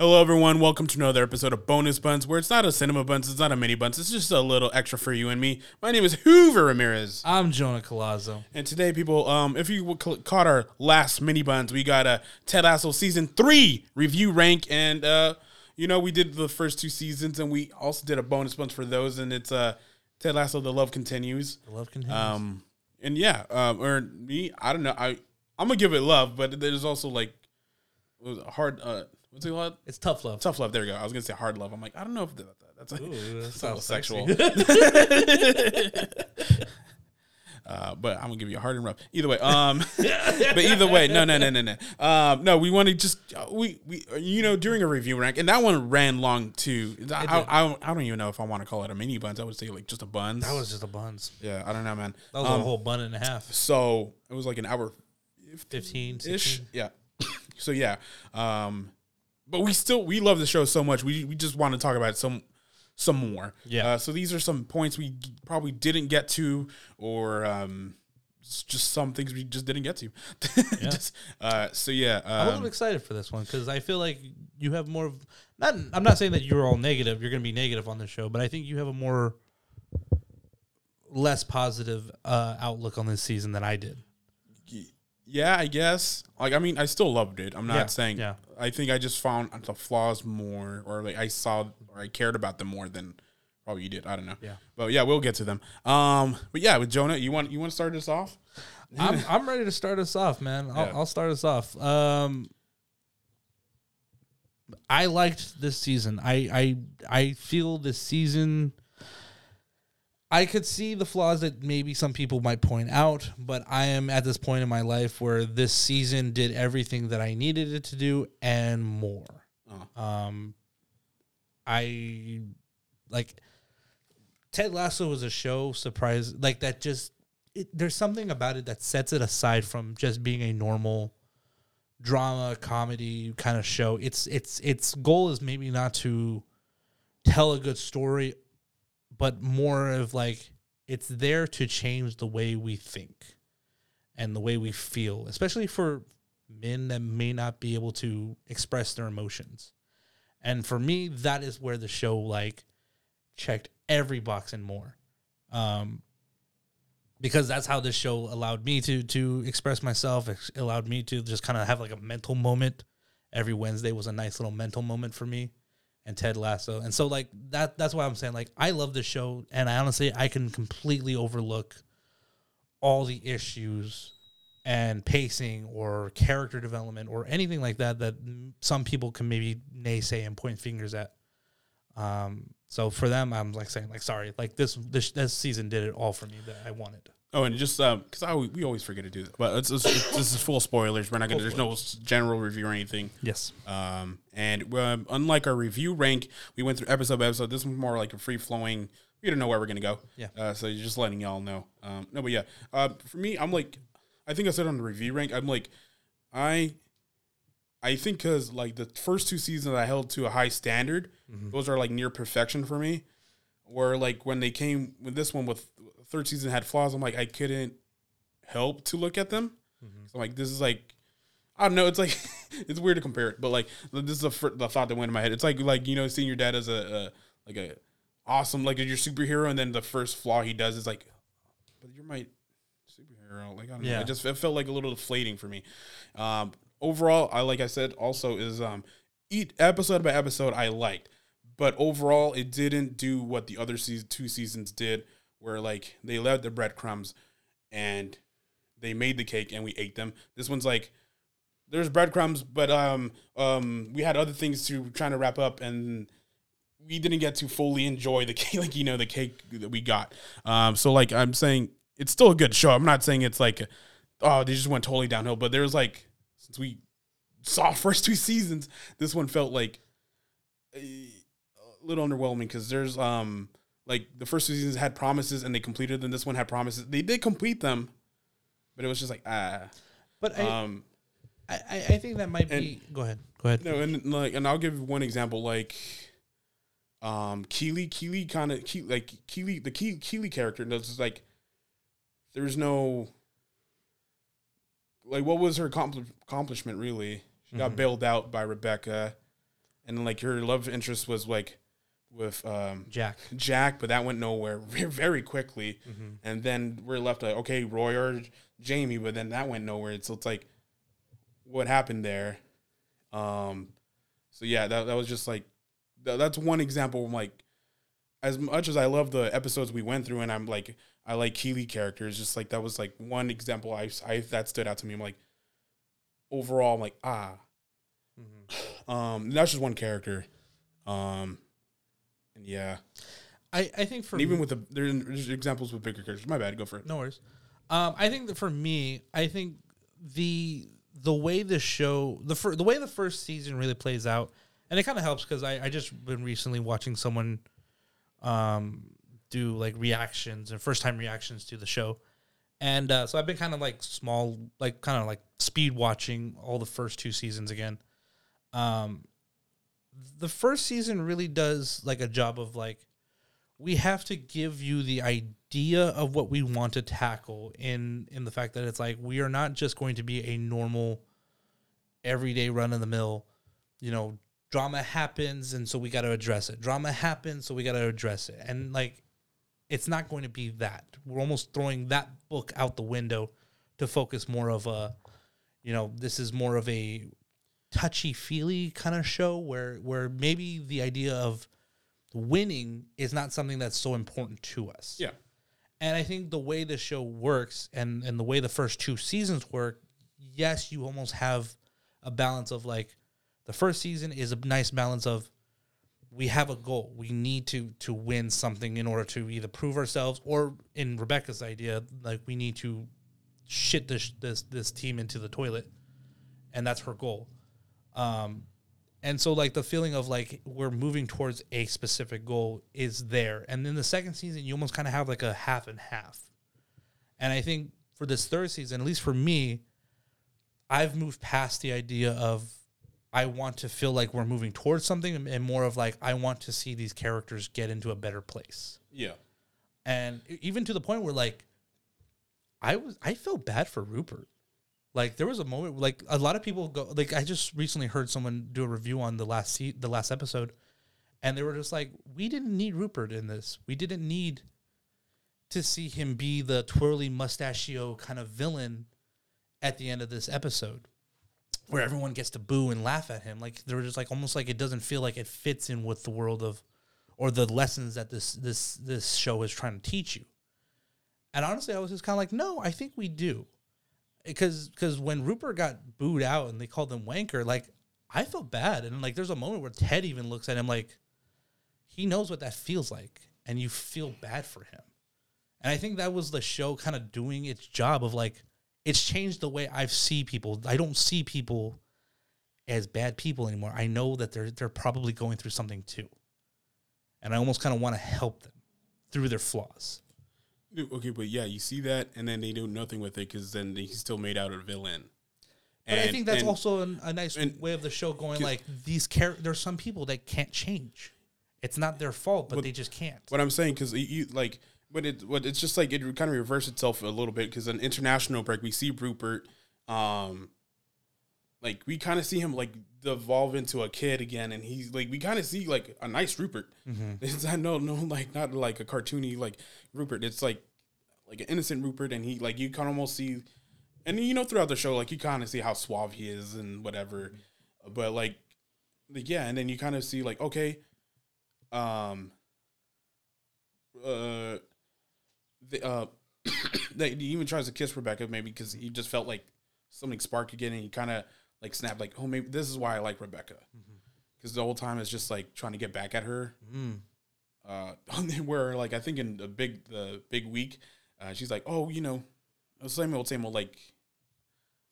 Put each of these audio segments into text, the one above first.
Hello, everyone. Welcome to another episode of Bonus Buns, where it's not a Cinema Buns, it's not a Mini Buns, it's just a little extra for you and me. My name is Hoover Ramirez. I'm Jonah Colazzo. And today, people, if you caught our last Mini Buns, we got a Ted Lasso Season 3 review rank, and, you know, we did the first two seasons, and we also did a Bonus Buns for those, and it's Ted Lasso, The Love Continues. The Love Continues. And, yeah, or me, I don't know, I'm going to give it love, but there's also, like, it was a hard... What's it called? It's tough love. Tough love. There we go. I was gonna say hard love. I'm like, I don't know if that's like, ooh, that sounds sexual. But I'm gonna give you a hard and rough. Either way. But either way, no. No, we want to just we you know, during a review rank, and that one ran long too. I don't even know if I want to call it a mini buns. I would say like just a buns. That was just a buns. Yeah, I don't know, man. That was a whole bun and a half. So it was like an hour 15-ish. Yeah. So yeah. But we love the show so much. We just want to talk about it some more. Yeah. So these are some points we probably didn't get to, or just some things we just didn't get to. Yeah. So yeah, I'm a little excited for this one because I feel like you have more of not. I'm not saying that you're all negative. You're going to be negative on this show, but I think you have a less positive outlook on this season than I did. Yeah, I guess. Like, I mean, I still loved it. I'm not saying. Yeah. I think I just found the flaws more, or like I saw, or I cared about them more than probably you did. I don't know. Yeah. But yeah, we'll get to them. But yeah, with Jonah, you want to start us off? I'm ready to start us off, man. I'll start us off. I liked this season. I feel this season. I could see the flaws that maybe some people might point out, but I am at this point in my life where this season did everything that I needed it to do and more. Oh. I like Ted Lasso was a show surprise like that. There's something about it that sets it aside from just being a normal drama comedy kind of show. Its goal is maybe not to tell a good story, but more of like it's there to change the way we think and the way we feel, especially for men that may not be able to express their emotions. And for me, that is where the show like checked every box and more, because that's how this show allowed me to express myself. It allowed me to just kind of have like a mental moment. Every Wednesday was a nice little mental moment for me. And Ted Lasso. And so, like, that's why I'm saying, like, I love this show. And I honestly, I can completely overlook all the issues and pacing or character development or anything like that some people can maybe naysay and point fingers at. So for them, I'm like saying, like, sorry, like this season did it all for me that I wanted. Oh, and just because we always forget to do that, but it's this is full spoilers. We're not gonna. There's no general review or anything. Yes. And unlike our review rank, we went through episode by episode. This one's more like a free flowing. We don't know where we're gonna go. Yeah. So you're just letting y'all know. No, but yeah. For me, I'm like, I think I said on the review rank, I'm like, I think because like the first two seasons I held to a high standard. Mm-hmm. Those are like near perfection for me. Where like when they came with this one with. Third season had flaws. I'm like, I couldn't help to look at them. Mm-hmm. So I'm like, this is like, I don't know. It's like, it's weird to compare it, but like, this is the thought that went in my head. It's like, you know, seeing your dad as a awesome, like your superhero. And then the first flaw he does is like, but you're my superhero. Like, I don't know. It felt like a little deflating for me. Overall, like I said, also is, episode by episode I liked, but overall it didn't do what the other two seasons did. Where like they left the breadcrumbs, and they made the cake, and we ate them. This one's like there's breadcrumbs, but we had other things to trying to wrap up, and we didn't get to fully enjoy the cake, like you know the cake that we got. So like I'm saying, it's still a good show. I'm not saying it's like they just went totally downhill, but there's like since we saw first two seasons, this one felt like a little underwhelming because there's like the first two seasons had promises and they completed them. This one had promises. They did complete them, but it was just like, but I think that might be, go ahead. No, and I'll give one example. Like, Keely character. That's just like, there's no, like, what was her accomplishment really? She got bailed out by Rebecca. And like her love interest was like with Jack, but that went nowhere very quickly. Mm-hmm. And then we're left like, okay, Roy or Jamie, but then that went nowhere. So it's like, what happened there? So yeah, that was just like, that's one example. I'm like, as much as I love the episodes we went through, and I'm like, I like Keely characters, just like that was like one example I that stood out to me. I'm like, overall, I'm like, mm-hmm. That's just one character. And yeah, I think for even me, with there's examples with bigger characters. My bad, go for it. No worries. I think that for me, I think the way the show, the way the first season really plays out, and it kind of helps because I just been recently watching someone do like reactions and first time reactions to the show. And so I've been kind of like speed watching all the first two seasons again. The first season really does like a job of like, we have to give you the idea of what we want to tackle in the fact that it's like, we are not just going to be a normal everyday run of the mill, you know, drama happens. And so we got to address it. Drama happens. So we got to address it. And like, it's not going to be that. We're almost throwing that book out the window to focus more of a, you know, this is more of a touchy-feely kind of show where maybe the idea of winning is not something that's so important to us. Yeah. And I think the way the show works and the way the first two seasons work, yes, you almost have a balance of like, the first season is a nice balance of, we have a goal. We need to win something in order to either prove ourselves or, in Rebecca's idea, like we need to shit this team into the toilet, and that's her goal. And so like the feeling of like we're moving towards a specific goal is there. And then the second season, you almost kind of have like a half and half. And I think for this third season, at least for me, I've moved past the idea of I want to feel like we're moving towards something, and more of like, I want to see these characters get into a better place. Yeah. And even to the point where like, I felt bad for Rupert. Like there was a moment, like a lot of people go, like I just recently heard someone do a review on the last episode, and they were just like, we didn't need Rupert in this. We didn't need to see him be the twirly mustachio kind of villain at the end of this episode, where everyone gets to boo and laugh at him. Like they were just like, almost like it doesn't feel like it fits in with the world of, or the lessons that this show is trying to teach you. And honestly, I was just kind of like, no, I think we do. Because when Rupert got booed out and they called him wanker, like I felt bad. And like, there's a moment where Ted even looks at him like he knows what that feels like, and you feel bad for him. And I think that was the show kind of doing its job of like, it's changed the way I see people. I don't see people as bad people anymore. I know that they're probably going through something too, and I almost kind of want to help them through their flaws. Okay, but yeah, you see that, and then they do nothing with it because then he's still made out a villain. But I think that's also a nice way of the show going like, these characters, there's some people that can't change. It's not their fault, but they just can't. What I'm saying, because you like, it's just like it kind of reversed itself a little bit, because an international break, we see Rupert, like we kind of see him like devolve into a kid again, and he's like, we kind of see like a nice Rupert. Mm-hmm. It's not like a cartoony like Rupert. It's like an innocent Rupert, and he like, you can almost see, and you know throughout the show like you kind of see how suave he is and whatever. Mm-hmm. But like yeah, and then you kind of see like, okay, that he even tries to kiss Rebecca, maybe because he just felt like something sparked again, and he kind of like snap, like, oh, maybe this is why I like Rebecca, because mm-hmm. the whole time it's just like trying to get back at her. Mm. Where like I think in the big week, she's like, oh, you know, same old, like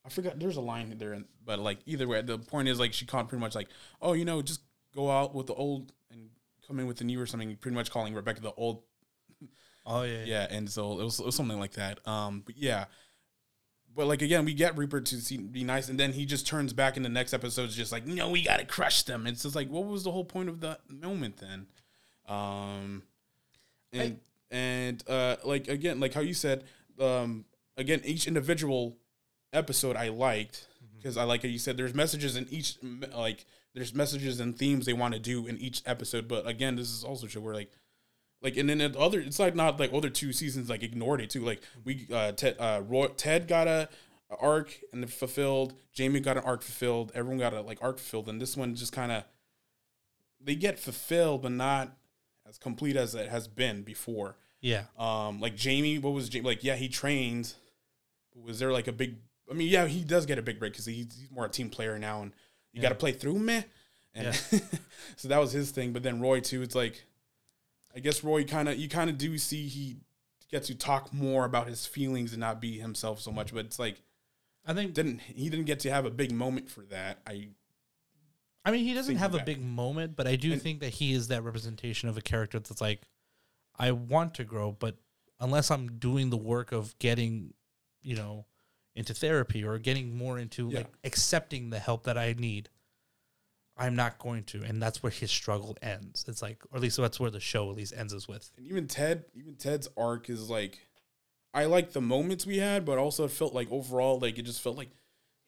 I forgot. There's a line there, but like either way, the point is like she caught pretty much like, oh, you know, just go out with the old and come in with the new or something. Pretty much calling Rebecca the old. Oh yeah, yeah, yeah. And so it was something like that. But yeah. But, like, again, we get Rupert to be nice, and then he just turns back in the next episode just like, no, we got to crush them. It's just like, what was the whole point of that moment then? Like, again, like how you said, again, each individual episode I liked, because I like how you said there's messages in each, like there's messages and themes they want to do in each episode. But again, this is also show where like and then the other, it's like not like other two seasons like ignored it too. Like we Ted got a arc and fulfilled. Jamie got an arc fulfilled. Everyone got a like arc fulfilled, and this one just kind of they get fulfilled, but not as complete as it has been before. Yeah. Like Jamie, what was Jamie like? Yeah, he trained. Was there like a big? I mean, yeah, he does get a big break because he's more a team player now, and you got to play through me. And yeah. So that was his thing. But then Roy too. It's like, I guess Roy you kind of do see he gets to talk more about his feelings and not be himself so much. But it's like, I think he didn't get to have a big moment for that. I mean, he doesn't have a big moment, but I do think that he is that representation of a character that's like, I want to grow, but unless I'm doing the work of getting, you know, into therapy or getting more into like accepting the help that I need, I'm not going to. And that's where his struggle ends. It's like, or at least that's where the show at least ends us with. And even Ted's arc is like, I like the moments we had, but also it felt like overall, like it just felt like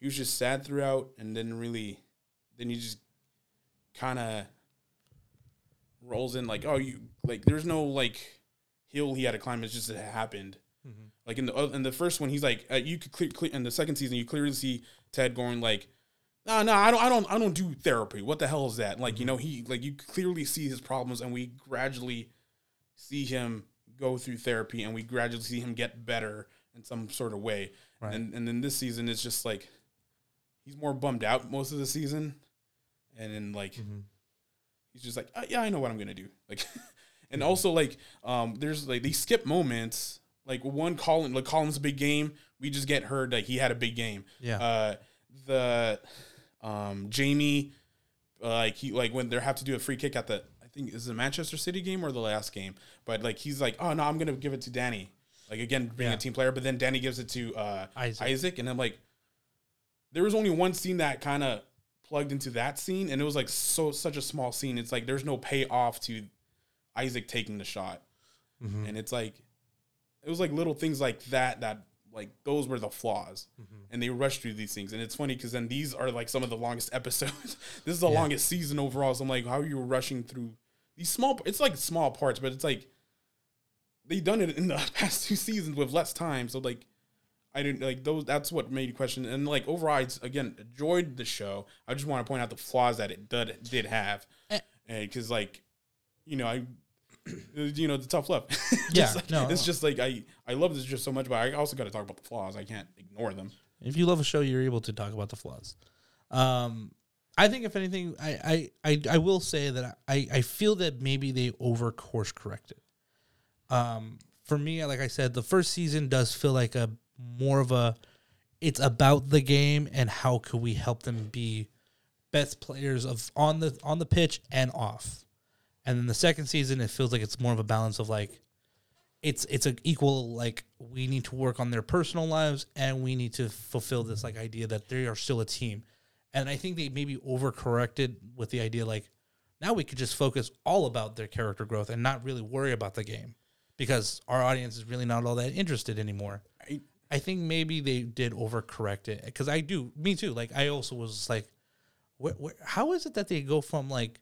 he was just sad throughout and didn't really, then you just kind of rolls in like, oh, you like, there's no like hill he had to climb. It's just, it happened. Mm-hmm. Like in the first one, he's like, you could in the second season, you clearly see Ted going like, no, I don't do therapy. What the hell is that? Like, you know, he like, you clearly see his problems and we gradually see him go through therapy and we gradually see him get better in some sort of way. Right. And then this season it's just like, he's more bummed out most of the season. And then like, he's just like, oh, yeah, I know what I'm going to do. Like, and also like, there's like, they skip moments. Like one Colin's big game. We just get heard that he had a big game. Yeah. Jamie, like he, like when they have to do a free kick at the, I think is the Manchester City game or the last game, but like, he's like, oh no, I'm going to give it to Danny. Like again, being a team player, but then Danny gives it to, Isaac. And I'm like, there was only one scene that kind of plugged into that scene. And it was like, such a small scene. It's like, there's no payoff to Isaac taking the shot. Mm-hmm. And it's like, it was like little things like that like those were the flaws and they rushed through these things. And it's funny because then these are like some of the longest episodes. This is the longest season overall. So I'm like, how are you rushing through these small, it's like small parts, but it's like they've done it in the past two seasons with less time. So like, I didn't like those. That's what made you question. And like overall, I again enjoyed the show. I just want to point out the flaws that it did have. Cause like, you know, the tough love. Yeah, like, no, it's just like I love this just so much, but I also got to talk about the flaws. I can't ignore them. If you love a show, you're able to talk about the flaws. I think if anything, I will say that I feel that maybe they over course corrected. For me, like I said, the first season does feel like a more of a, it's about the game and how could we help them be best players of on the pitch and off. And then the second season, it feels like it's more of a balance of like, it's an equal, like we need to work on their personal lives and we need to fulfill this like idea that they are still a team. And I think they maybe overcorrected with the idea like, now we could just focus all about their character growth and not really worry about the game because our audience is really not all that interested anymore. I think maybe they did overcorrect it because me too. Like I also was like, how is it that they go from like,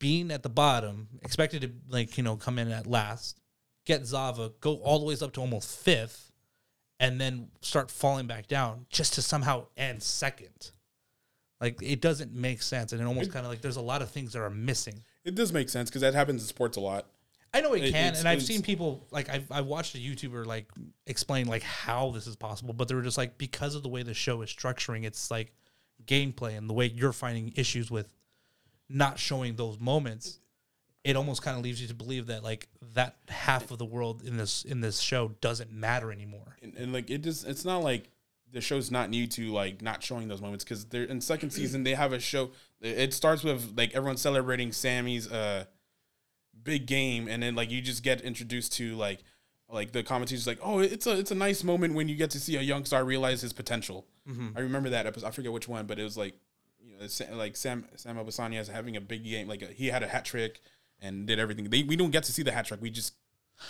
being at the bottom, expected to like, you know, come in at last, get Zava, go all the way up to almost fifth, and then start falling back down just to somehow end second. Like it doesn't make sense. And it almost kind of like, there's a lot of things that are missing. It does make sense. Cause that happens in sports a lot. I know it can. And I've seen people like, I watched a YouTuber like explain like how this is possible, but they were just like, because of the way the show is structuring, it's like gameplay and the way you're finding issues with not showing those moments, it almost kind of leaves you to believe that like that half of the world in this show doesn't matter anymore. And like it just, it's not like the show's not new to like not showing those moments because they're in second season they have a show. It starts with like everyone celebrating Sammy's big game, and then like you just get introduced to like the commentators like, oh, it's a nice moment when you get to see a young star realize his potential. Mm-hmm. I remember that episode. I forget which one, but it was like. Like Sam Obisanya is having a big game. Like he had a hat trick and did everything. We don't get to see the hat trick. We just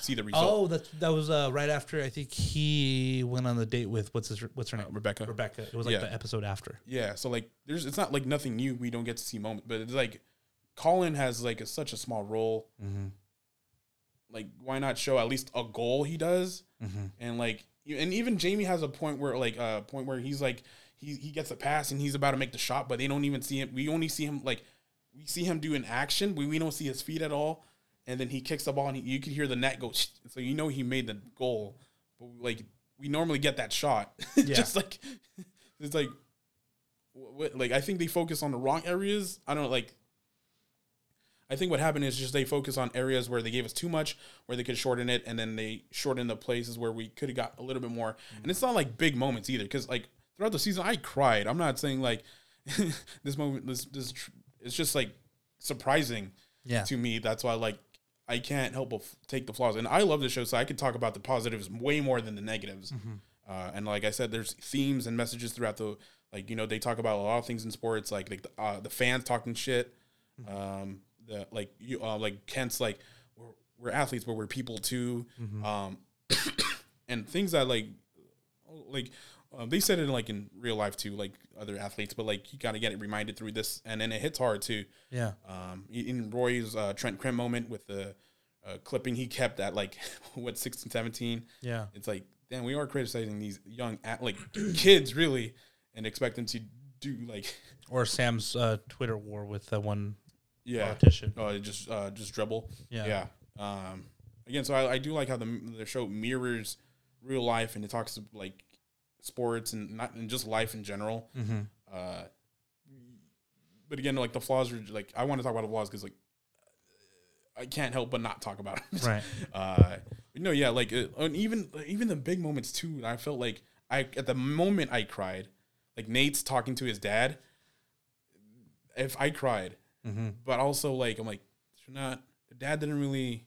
see the result. Oh, that was right after I think he went on the date with what's her name? Rebecca. It was like the episode after. Yeah, so like it's not like nothing new. We don't get to see moments, but it's like Colin has like such a small role. Mm-hmm. Like, why not show at least a goal he does? Mm-hmm. And like, and even Jamie has a point where he's like he gets a pass and he's about to make the shot, but they don't even see him. We only see him we see him do an action, but we don't see his feet at all. And then he kicks the ball, and you could hear the net go. So you know he made the goal, but like we normally get that shot. Just like it's like, I think they focus on the wrong areas. I don't know, I think what happened is just they focus on areas where they gave us too much, where they could shorten it, and then they shorten the places where we could have got a little bit more. Mm-hmm. And it's not like big moments either, because like throughout the season I cried. I'm not saying like this moment. This it's just like surprising to me. That's why I can't help but take the flaws. And I love the show, so I could talk about the positives way more than the negatives. Mm-hmm. And like I said, there's themes and messages throughout the, they talk about a lot of things in sports, the fans talking shit. Mm-hmm. Kent's we're athletes, but we're people too. Mm-hmm. And things that they said it in real life too, like other athletes, but you got to get it reminded through this. And then it hits hard too. Yeah. In Roy's Trent Crimm moment with the clipping he kept at 16, 17. Yeah. It's like, damn, we are criticizing these young kids really and expect them to do or Sam's Twitter war with the one politician. Oh, just dribble. Yeah. Yeah. Again, so I do like how the show mirrors real life and it talks sports and just life in general. Mm-hmm. But again, the flaws are I want to talk about the flaws because I can't help but not talk about it. Right. And even the big moments too. I felt at the moment I cried, Nate's talking to his dad. If I cried, mm-hmm. but also I'm dad didn't really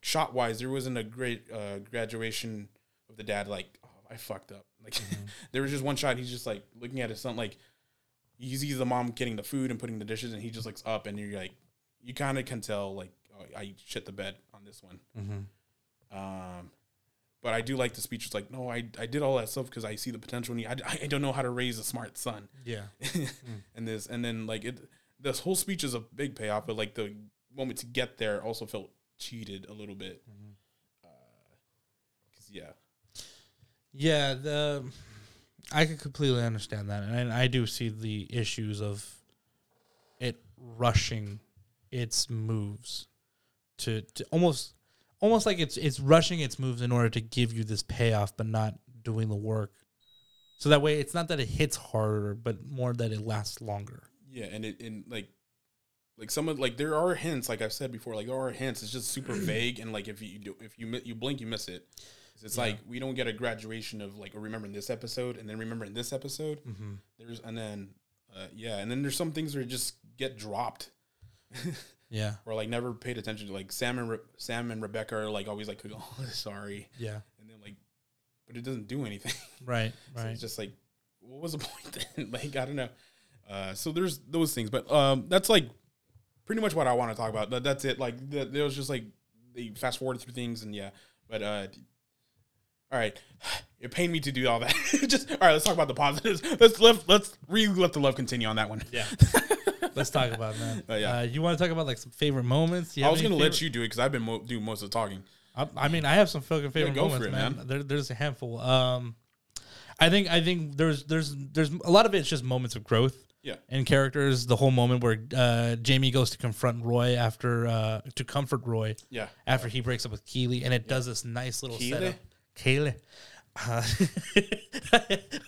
shot wise. There wasn't a great graduation of the dad. I fucked up. Mm-hmm. There was just one shot. He's just looking at his son. You see the mom getting the food and putting the dishes, and he just looks up, and you're you kind of can tell oh, I shit the bed on this one. Mm-hmm. But I do like the speech. It's no, I did all that stuff because I see the potential. I don't know how to raise a smart son. Yeah. This whole speech is a big payoff, but the moment to get there also felt cheated a little bit. Mm-hmm. Yeah, I could completely understand that, and I do see the issues of it rushing its moves to almost it's rushing its moves in order to give you this payoff, but not doing the work. So that way, it's not that it hits harder, but more that it lasts longer. Yeah, and there are hints, like I've said before, there are hints. It's just super vague, and if you blink, you miss it. It's we don't get a graduation of remember in this episode and then remember in this episode. Mm-hmm. And then there's some things that just get dropped. Yeah. Or never paid attention to Sam and Rebecca are always oh, sorry. Yeah. And then but it doesn't do anything. Right. So it's just what was the point then? I don't know. So there's those things, but that's pretty much what I want to talk about. That's it. There was just they fast forward through things and yeah, but all right, it pained me to do all that. All right, let's talk about the positives. Let's really let the love continue on that one. Yeah, let's talk about that. You want to talk about some favorite moments? I was going to let you do it because I've been doing most of the talking. I have some fucking favorite moments, man. There's a handful. I think there's a lot of it's just moments of growth. Yeah, and characters. The whole moment where Jamie goes to confront Roy to comfort Roy. Yeah, after he breaks up with Keely, and it does this nice little setup. Keely. I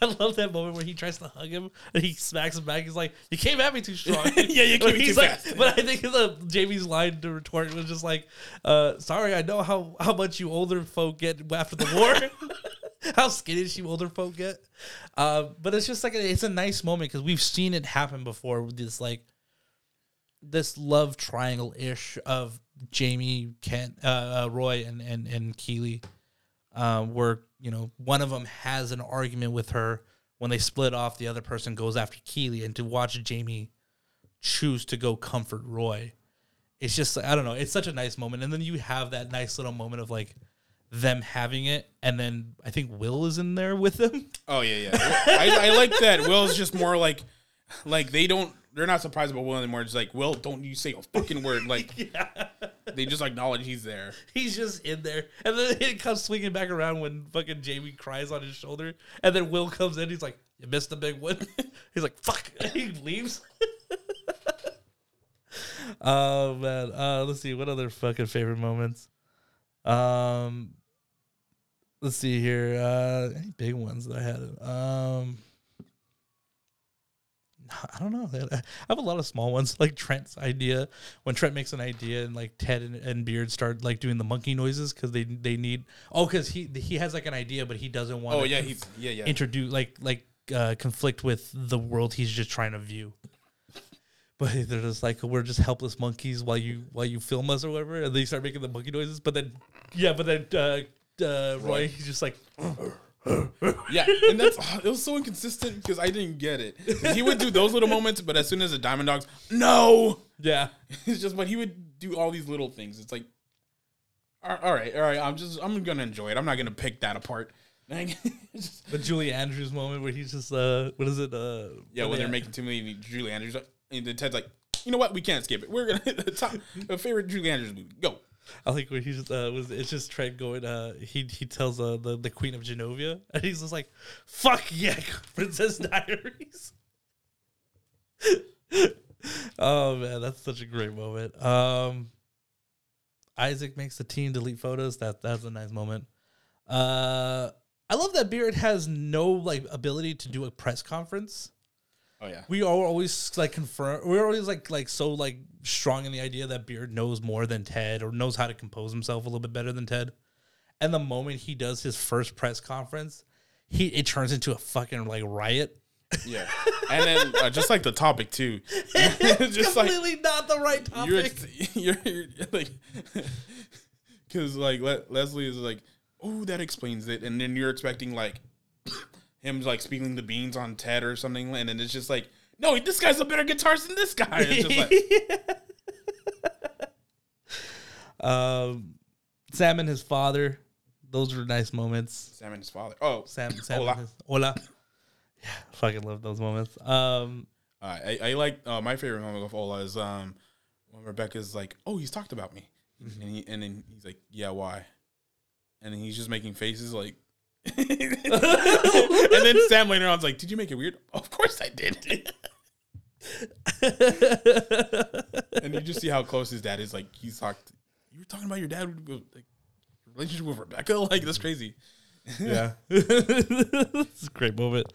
love that moment where he tries to hug him and he smacks him back. He's like, "You came at me too strong." Yeah, you came too fast. But I think Jamie's line to retort was just "Sorry, I know how much you older folk get after the war." How skinny you older folk get. But it's just it's a nice moment because we've seen it happen before with this this love triangle ish of Jamie, Kent, Roy, and Keely. Where one of them has an argument with her. When they split off, the other person goes after Keely, and to watch Jamie choose to go comfort Roy it's just, I don't know. It's such a nice moment. And then you have that nice little moment of like them having it. And then I think Will is in there with them. Oh, yeah, yeah. I like that. Will's just more like they don't, they're not surprised about Will anymore. It's like, Will, don't you say a fucking word. Like, yeah. They just acknowledge he's there. He's just in there. And then it comes swinging back around when fucking Jamie cries on his shoulder. And then Will comes in. He's like, you missed the big one. He's like, fuck. And he leaves. Oh, man. Let's see. What other fucking favorite moments? Let's see here. Any big ones that I had? I don't know. I have a lot of small ones, like Trent's idea. When Trent makes an idea and, like, Ted and Beard start, like, doing the monkey noises because they need... Oh, because he has, like, an idea, but he doesn't want to introduce, conflict with the world he's just trying to view. But they're just like, we're just helpless monkeys while you film us or whatever, and they start making the monkey noises. But then Roy, he's just like, yeah, and that's it was so inconsistent because I didn't get it. He would do those little moments, but as soon as the Diamond Dogs, no, yeah, it's just. But he would do all these little things. It's like, all right, I'm gonna enjoy it. I'm not gonna pick that apart. Just, the Julie Andrews moment where he's just what is it? When they're making too many Julie Andrews. And then Ted's like, you know what? We can't skip it. We're going to hit the top. A favorite Julie Andrews movie. Go. I think when he just, it's just Trent going, he tells the Queen of Genovia. And he's just like, fuck yeah, Princess Diaries. Oh, man, that's such a great moment. Isaac makes the team delete photos. That's a nice moment. I love that Beard has no ability to do a press conference. Oh yeah, we are always confirm. We're always so strong in the idea that Beard knows more than Ted or knows how to compose himself a little bit better than Ted. And the moment he does his first press conference, it turns into a fucking riot. Yeah, and then just the topic too, it's just completely not the right topic. You're because Leslie is like, oh, that explains it, and then you're expecting him spilling the beans on Ted or something, and then it's just no, this guy's a better guitarist than this guy. It's just Sam and his father, those were nice moments. Sam and his father. Oh, Sam hola. Hola. Yeah, fucking love those moments. I my favorite moment of hola is when Rebecca's like, oh, he's talked about me, mm-hmm. and then he's like, yeah, why? And then he's just making faces like. And then Sam later on's like, did you make it weird? Of course I did. And you just see how close his dad is. You were talking about your dad, your relationship with Rebecca. That's crazy. Yeah. It's a great moment.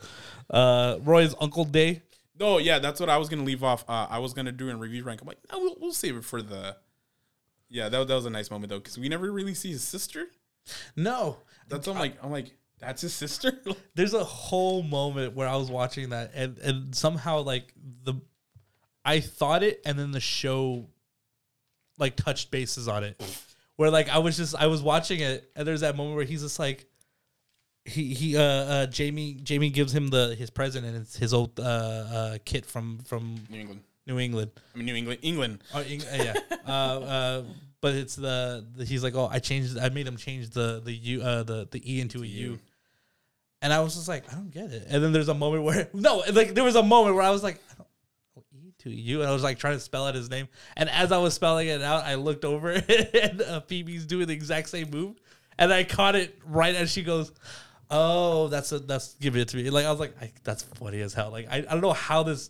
Roy's Uncle Day. Oh yeah, that's what I was gonna leave off. I was gonna do in review rank. I'm like, no, we'll save it for the. Yeah, that was a nice moment though, because we never really see his sister. No. That's I'm like, that's his sister. There's a whole moment where I was watching that and somehow I thought it and then the show touched bases on it. Where I was watching it and there's that moment where he's just Jamie gives him his present and it's his old kit from New England. I mean England. Oh, yeah. But it's he's like, oh, I made him change the U, the E into a U. And I was just like, I don't get it. And then there's a moment where, there was a moment where I was like, E to U. And I was trying to spell out his name. And as I was spelling it out, I looked over and Phoebe's doing the exact same move. And I caught it right as she goes, oh, that's giving it to me. I was like, that's funny as hell. I don't know how this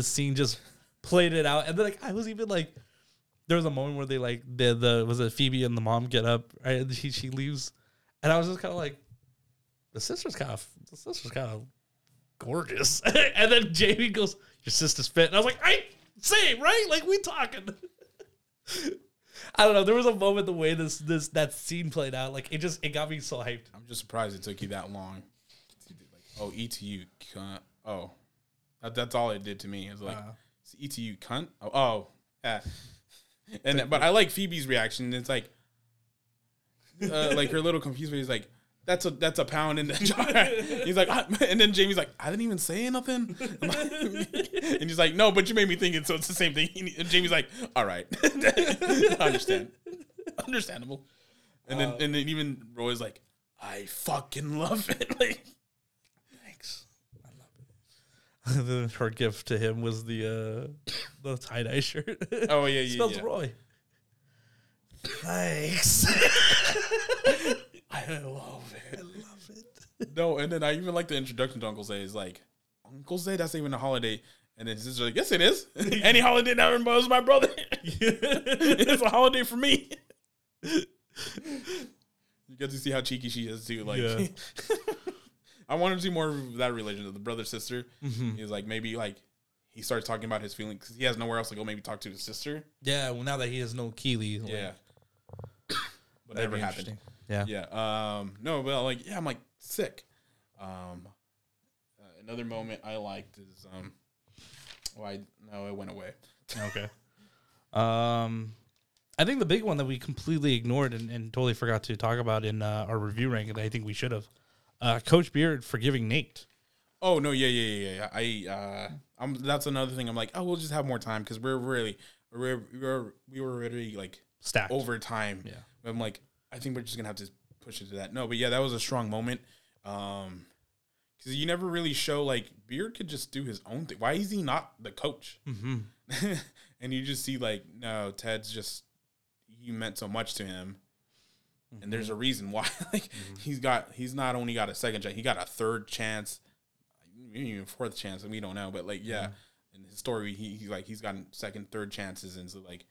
scene just played it out. And then I was even there was a moment where they was it Phoebe and the mom get up, right? And she leaves, and I was just kind of the sister's kind of gorgeous, and then Jamie goes, "Your sister's fit," and I was like, "I same right? We talking." I don't know. There was a moment the way that scene played out, it got me so hyped. I'm just surprised it took you that long. Oh, ETU cunt. Oh, that's all it did to me. It was it's ETU cunt. Oh yeah. But I like Phoebe's reaction. It's her little confused face. That's a pound in the jar. He's like, and then Jamie's like, I didn't even say nothing. And he's like, no, but you made me think it, so it's the same thing. And Jamie's like, all right, I understand, understandable. And then even Roy's like, I fucking love it. Like, thanks, I love it. And then her gift to him was the tie dye shirt. Oh yeah, yeah, spelled Roy. Thanks. I love it. I love it. No, and then I even like the introduction to Uncle Zay. It's like, Uncle Zay, that's not even a holiday. And then his sister's like, yes, it is. Any holiday that involves my brother. It's a holiday for me. You get to see how cheeky she is, too. Like, yeah. I wanted to see more of that relation to the brother-sister. Mm-hmm. He's like, maybe, like, he starts talking about his feelings because he has nowhere else to go. Maybe talk to his sister. Yeah, well, now that he has no Keely. Like, yeah. But never happened. Yeah. Yeah. No, but like, yeah, I'm like sick. Another moment I liked is, it went away. Okay. I think the big one that we completely ignored and totally forgot to talk about in our review ranking, I think we should have, Coach Beard forgiving Nate. Oh no. Yeah. That's another thing. I'm like, we'll just have more time. Cause we were already like stacked over time. Yeah. But I'm like, I think we're just going to have to push it to that. No, but yeah, that was a strong moment. Because you never really show, like, Beard could just do his own thing. Why is he not the coach? Mm-hmm. And you just see, like, no, Ted's just, you meant so much to him. Mm-hmm. And there's a reason why. Like, mm-hmm. He's not only got a second chance, he got a third chance, maybe even fourth chance, and we don't know. But, like, yeah, mm-hmm. In his story, he's gotten second, third chances. And so, like,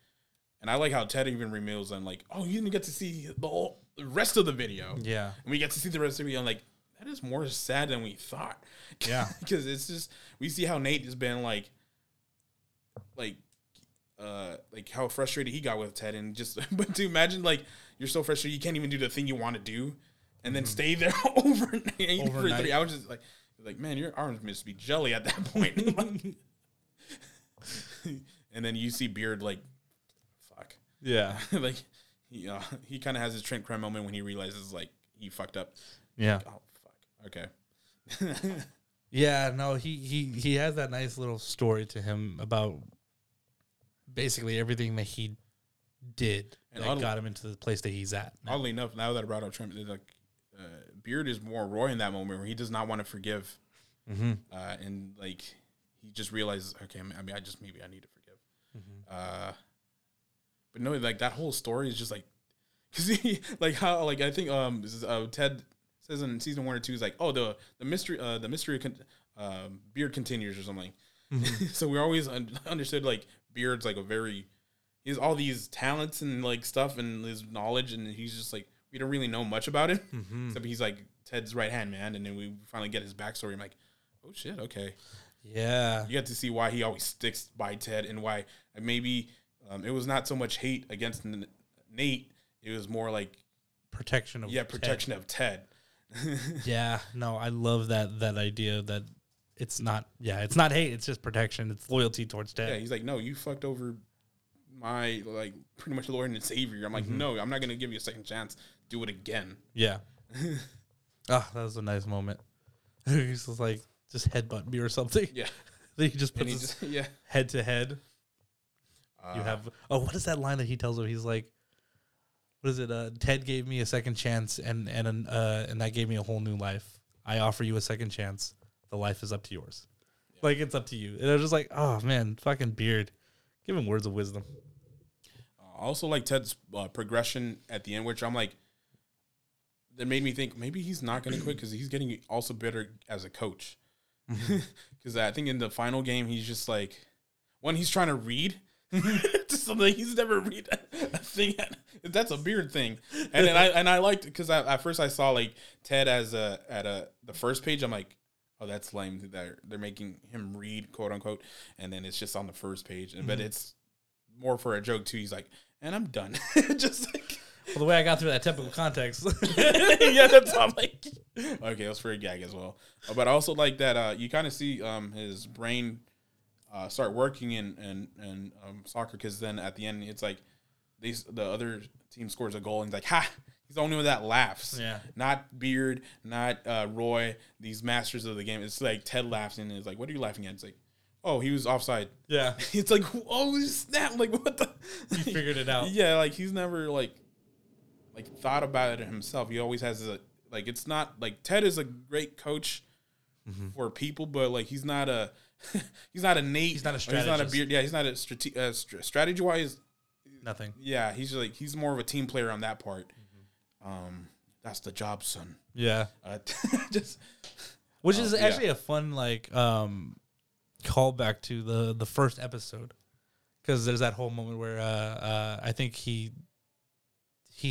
and I like how Ted even reveals and like, you didn't get to see the rest of the video. Yeah. And we get to see the rest of the video. I'm like, that is more sad than we thought. Yeah. Because it's just, we see how Nate has been like how frustrated he got with Ted. And just, but to imagine, like, you're so frustrated, you can't even do the thing you want to do. And then stay there overnight for 3 hours. Just like, man, your arms must be jelly at that point. And then you see Beard, like, yeah, like he kind of has his Trent Crimm moment when he realizes like he fucked up. Yeah. Like, fuck. Okay. Yeah. No. He has that nice little story to him about basically everything that he did and that got him into the place that he's at. Now. Oddly enough, now that I brought up Trent, like Beard is more Roy in that moment where he does not want to forgive, mm-hmm. And like he just realizes, okay, I need to forgive. Mm-hmm. But no, like that whole story is just like, cause he like how like I think Ted says in season 1 or 2 is like, the mystery Beard continues or something. Mm-hmm. So we always understood like Beard's like he has all these talents and like stuff and his knowledge, and he's just like we don't really know much about him. Mm-hmm. Except he's like Ted's right hand man, and then we finally get his backstory. I'm like, oh shit, okay, yeah. You get to see why he always sticks by Ted and why maybe. It was not so much hate against Nate. It was more like protection of Ted. Yeah, no, I love that idea that it's not hate. It's just protection. It's loyalty towards Ted. Yeah, he's like, no, you fucked over my like pretty much Lord and Savior. I'm like, mm-hmm. No, I'm not gonna give you a second chance. Do it again. Yeah. That was a nice moment. He's just like just headbutt me or something. Yeah. Then he just puts his head to head. You have what is that line that he tells him? He's like, what is it? Ted gave me a second chance, and that gave me a whole new life. I offer you a second chance. The life is up to yours. Yeah. Like it's up to you. And I was just like, oh man, fucking Beard, give him words of wisdom. I also like Ted's progression at the end, which I'm like, that made me think maybe he's not going to quit because he's getting also better as a coach. Because I think in the final game he's just like, when he's trying to read. To something he's never read a thing. That's a Beard thing. And then I liked because at first I saw like Ted as the first page. I'm like, oh, that's lame. They're making him read, quote unquote. And then it's just on the first page. Mm-hmm. But it's more for a joke too. He's like, and I'm done. Just like, well, the way I got through that typical context. Yeah, that's how I'm like. Okay, that's for a gag as well. But I also like that you kind of see his brain. Start working in soccer because then at the end it's like the other team scores a goal and he's like, ha, he's the only one that laughs. Yeah. Not Beard, not Roy, these masters of the game. It's like Ted laughs and is like, what are you laughing at? It's like, oh, he was offside. Yeah. It's like, oh, snap. Like, what the? He figured it out. Yeah, like, he's never, like thought about it himself. He always has, like, it's not, like, Ted is a great coach mm-hmm. for people, but, like, he's not a, he's not a Nate. He's not a strategist. He's not a Beard. Yeah, he's not a strategy-wise. Nothing. Yeah, he's, like, he's more of a team player on that part. Mm-hmm. That's the job, son. Yeah. Just. Which is actually a fun, like, call back to the first episode, because there's that whole moment where I think he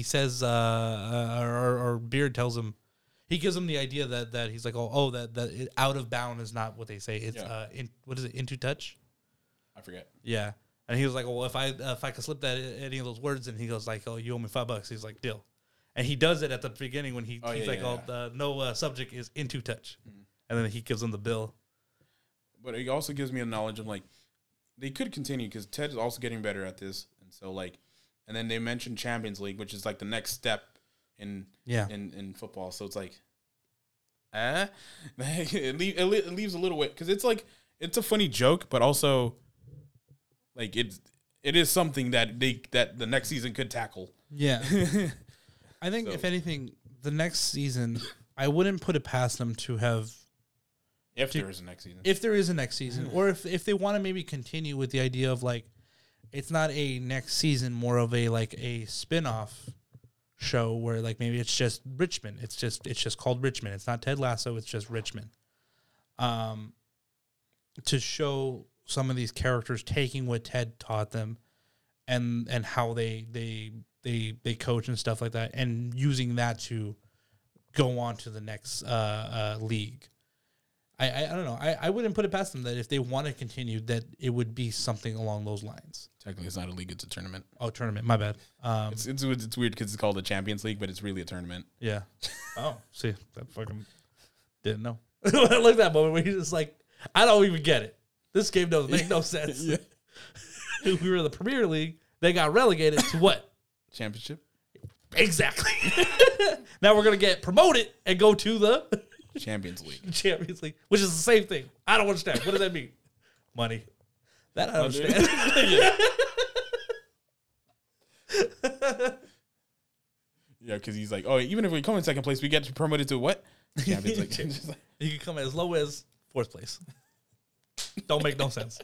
says or Beard tells him, he gives him the idea that he's like, that out of bound is not what they say, it's what is it, into touch, I forget. Yeah. And he was like, well, if I could slip that any of those words, and he goes like, oh, you owe me $5. He's like, deal. And he does it at the beginning when the subject is into touch. Mm-hmm. And then he gives him the bill. But it also gives me a knowledge of, like, they could continue because Ted is also getting better at this. And so, like, and then they mentioned Champions League, which is, like, the next step in football. So it's like, it leaves a little bit. Because it's, like, it's a funny joke, but also, like, it is something that the next season could tackle. Yeah. I think, if anything, the next season, I wouldn't put it past them to have... If there is a next season. Or if they want to maybe continue with the idea of, like, it's not a next season, more of a, like, a spin-off show where, like, maybe it's just Richmond. It's just called Richmond. It's not Ted Lasso. It's just Richmond. To show some of these characters taking what Ted taught them and how they coach and stuff like that, and using that to go on to the next league. I don't know. I wouldn't put it past them that if they want to continue, that it would be something along those lines. Technically, it's not a league. It's a tournament. Oh, tournament. My bad. It's weird because it's called the Champions League, but it's really a tournament. Yeah. Oh, see, that fucking didn't know. I like that moment where he's just like, I don't even get it. This game doesn't make no sense. Yeah. We were in the Premier League. They got relegated to what? Championship. Exactly. Now we're going to get promoted and go to the... Champions League, which is the same thing. I don't understand. What does that mean? Money. That I don't understand. Yeah, because he's like, oh, even if we come in second place, we get promoted to what? Champions League. You can come as low as fourth place. Don't make no sense.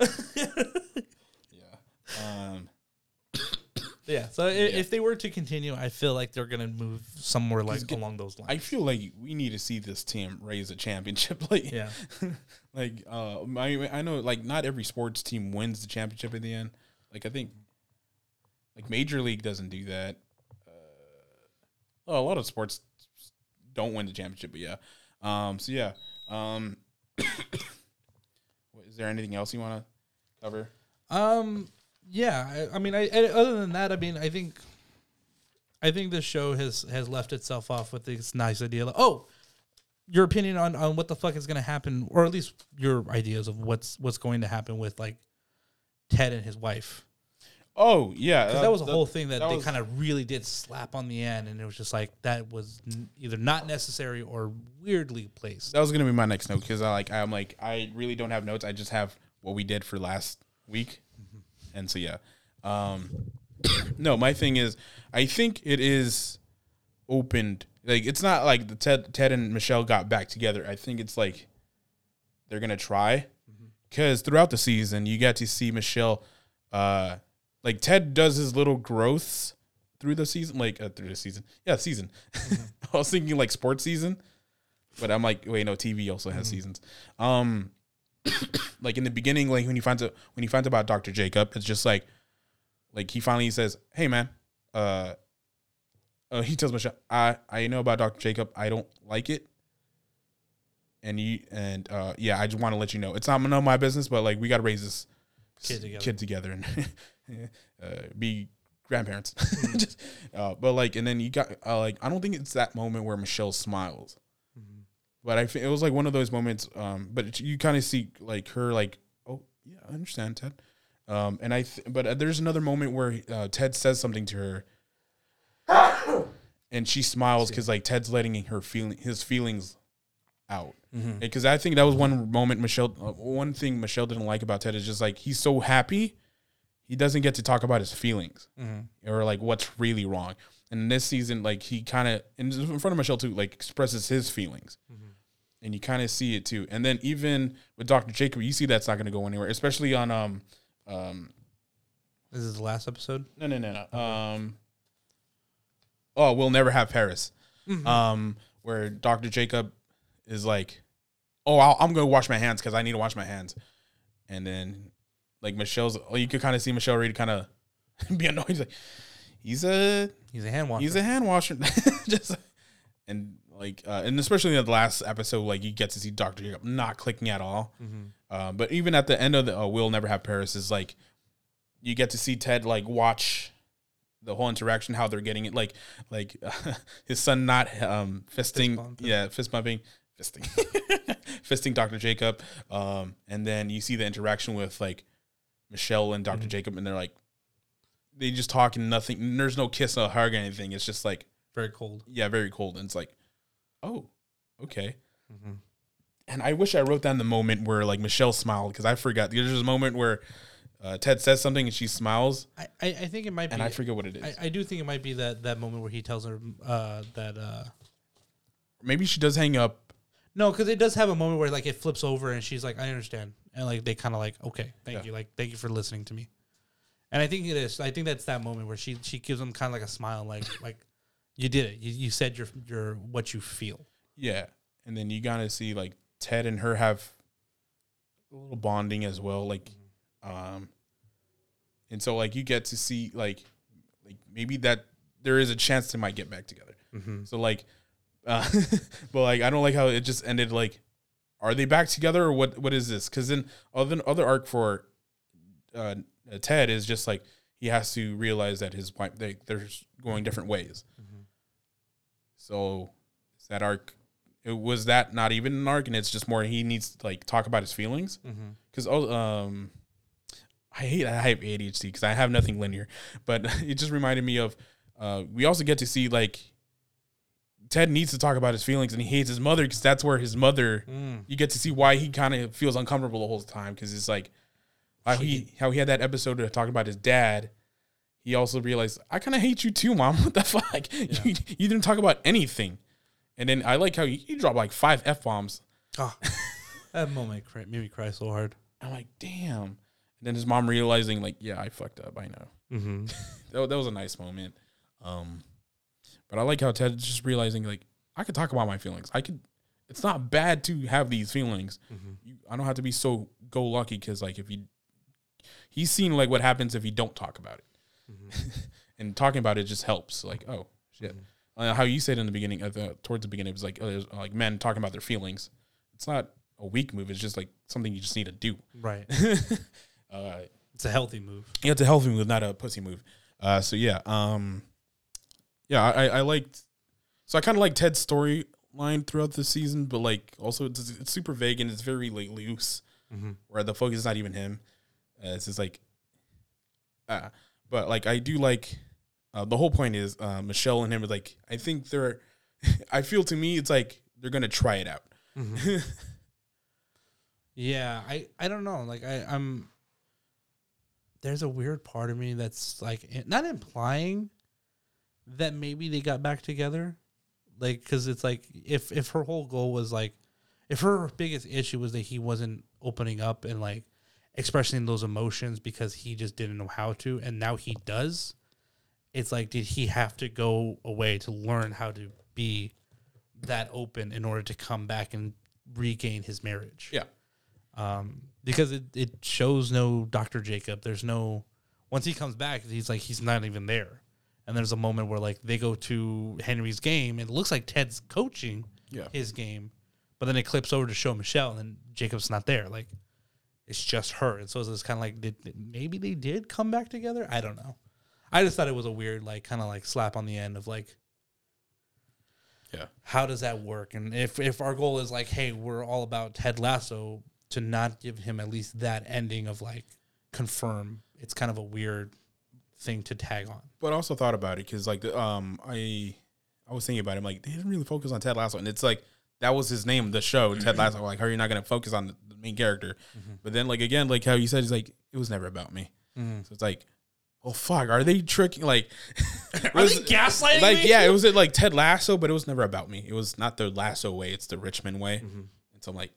Yeah. Yeah, so if they were to continue, I feel like they're going to move somewhere like along those lines. I feel like we need to see this team raise a championship. Like, yeah. Like, I know, like, not every sports team wins the championship at the end. Like, I think, like, Major League doesn't do that. A lot of sports don't win the championship, but yeah. So, yeah. Is there anything else you want to cover? Yeah, I mean, other than that, I mean, I think this show has left itself off with this nice idea. Like, oh, your opinion on what the fuck is going to happen, or at least your ideas of what's going to happen with, like, Ted and his wife. Oh, yeah. Because that was a whole thing that they kind of really did slap on the end, and it was just like, that was either not necessary or weirdly placed. That was going to be my next note, because I'm like, I really don't have notes. I just have what we did for last week. And so, yeah. No, my thing is, I think it is opened. Like, it's not like the Ted and Michelle got back together. I think it's like they're going to try. Because throughout the season, you got to see Michelle. Like, Ted does his little growths through the season. Like, through the season. Yeah, season. I was thinking, like, sports season. But I'm like, wait, no, TV also has seasons. Like, in the beginning, like, when he finds about Dr. Jacob, it's just like he finally says, "Hey, man," he tells Michelle, "I know about Dr. Jacob. I don't like it, and I just want to let you know it's not none of my business, but, like, we got to raise this kid together and be grandparents." But, like, and then you got like, I don't think it's that moment where Michelle smiles. But I think it was, like, one of those moments. But you kind of see, like, her, like, oh, yeah, I understand, Ted. And but there's another moment where Ted says something to her, and she smiles because like Ted's letting her his feelings out. Because I think that was one moment one thing Michelle didn't like about Ted is just like he's so happy, he doesn't get to talk about his feelings or like what's really wrong. And this season, like he kind of in front of Michelle too, like expresses his feelings. And you kind of see it too. And then even with Dr. Jacob, you see that's not going to go anywhere, especially on This is the last episode? No. We'll Never Have Paris. Where Dr. Jacob is like, I'm going to wash my hands because I need to wash my hands. And then like Michelle's you could kind of see Michelle already kind of be annoyed. He's like, he's a hand washer. Just and especially in the last episode, like you get to see Dr. Jacob not clicking at all. But even at the end of the We'll Never Have Paris is like you get to see Ted like watch the whole interaction, how they're getting it, like his son not fisting Dr. Jacob, and then you see the interaction with like Michelle and Dr. Jacob, and they're like they just talk and nothing, and there's no kiss, no hug, or anything. It's just like very cold. Yeah, very cold, and it's like. Oh, okay. And I wish I wrote down the moment where like Michelle smiled because I forgot. There's this moment where Ted says something and she smiles. I think it might be. And I forget what it is. I do think it might be that moment where he tells her that. Maybe she does hang up. No, because it does have a moment where like it flips over and she's like, I understand. And like they kind of like, okay, thank you. Like, thank you for listening to me. And I think it is. I think that's that moment where she gives him kind of like a smile, like. You did it. You said your what you feel. Yeah, and then you gotta see like Ted and her have a little bonding as well. Like, and so like you get to see like maybe that there is a chance they might get back together. So like, but like I don't like how it just ended. Like, are they back together or what? What is this? Because then other arc for Ted is just like he has to realize that his wife they're going different ways. So is that arc? It was that not even an arc, and it's just more he needs to like talk about his feelings because I have ADHD because I have nothing linear, but it just reminded me of we also get to see like Ted needs to talk about his feelings and he hates his mother because that's where his mother you get to see why he kind of feels uncomfortable the whole time because it's like how he had that episode talking about his dad. He also realized, I kind of hate you too, Mom. What the fuck? Yeah. You didn't talk about anything. And then I like how you dropped like 5 F-bombs. Oh, that moment made me cry so hard. I'm like, damn. And then his mom realizing like, yeah, I fucked up. I know. That was a nice moment. But I like how Ted just realizing like, I could talk about my feelings. It's not bad to have these feelings. I don't have to be so go lucky because like he's seen like what happens if you don't talk about it. And talking about it just helps. Like, oh shit, how you said in the beginning, towards the beginning, it was like, oh, there's like men talking about their feelings. It's not a weak move. It's just like something you just need to do. Right. It's a healthy move. Yeah, it's a healthy move, not a pussy move. So yeah, I liked. So I kind of like Ted's storyline throughout the season, but like also it's super vague and it's very like loose, where the focus is not even him. It's just like, But, like, I do like the whole point is Michelle and him are like, I think they're, I feel to me, it's like they're going to try it out. Yeah, I don't know. Like, I'm, there's a weird part of me that's like, not implying that maybe they got back together. Like, because it's like, if her whole goal was like, if her biggest issue was that he wasn't opening up and like, expressing those emotions because he just didn't know how to, and now he does. It's like, did he have to go away to learn how to be that open in order to come back and regain his marriage? Yeah, because it shows no Dr. Jacob. There's no once he comes back, he's like he's not even there. And there's a moment where like they go to Henry's game, and it looks like Ted's coaching his game, but then it clips over to show Michelle, and Jacob's not there. Like. It's just her. And so it's kind of like, maybe they did come back together? I don't know. I just thought it was a weird, like, kind of like slap on the end of like, yeah, how does that work? And if our goal is like, hey, we're all about Ted Lasso, to not give him at least that ending of like, confirm. It's kind of a weird thing to tag on. But I also thought about it because, like, I was thinking about it. I'm like, they didn't really focus on Ted Lasso. And it's like, that was his name, the show, Ted Lasso. Like, how are you not going to focus on the main character? Mm-hmm. But then, like, again, like how you said, it's like, it was never about me. Mm-hmm. So it's like, oh, fuck, are they tricking? Like, are they gaslighting like, me? Yeah, it was like Ted Lasso, but it was never about me. It was not the Lasso way. It's the Richmond way. Mm-hmm. And so I'm like,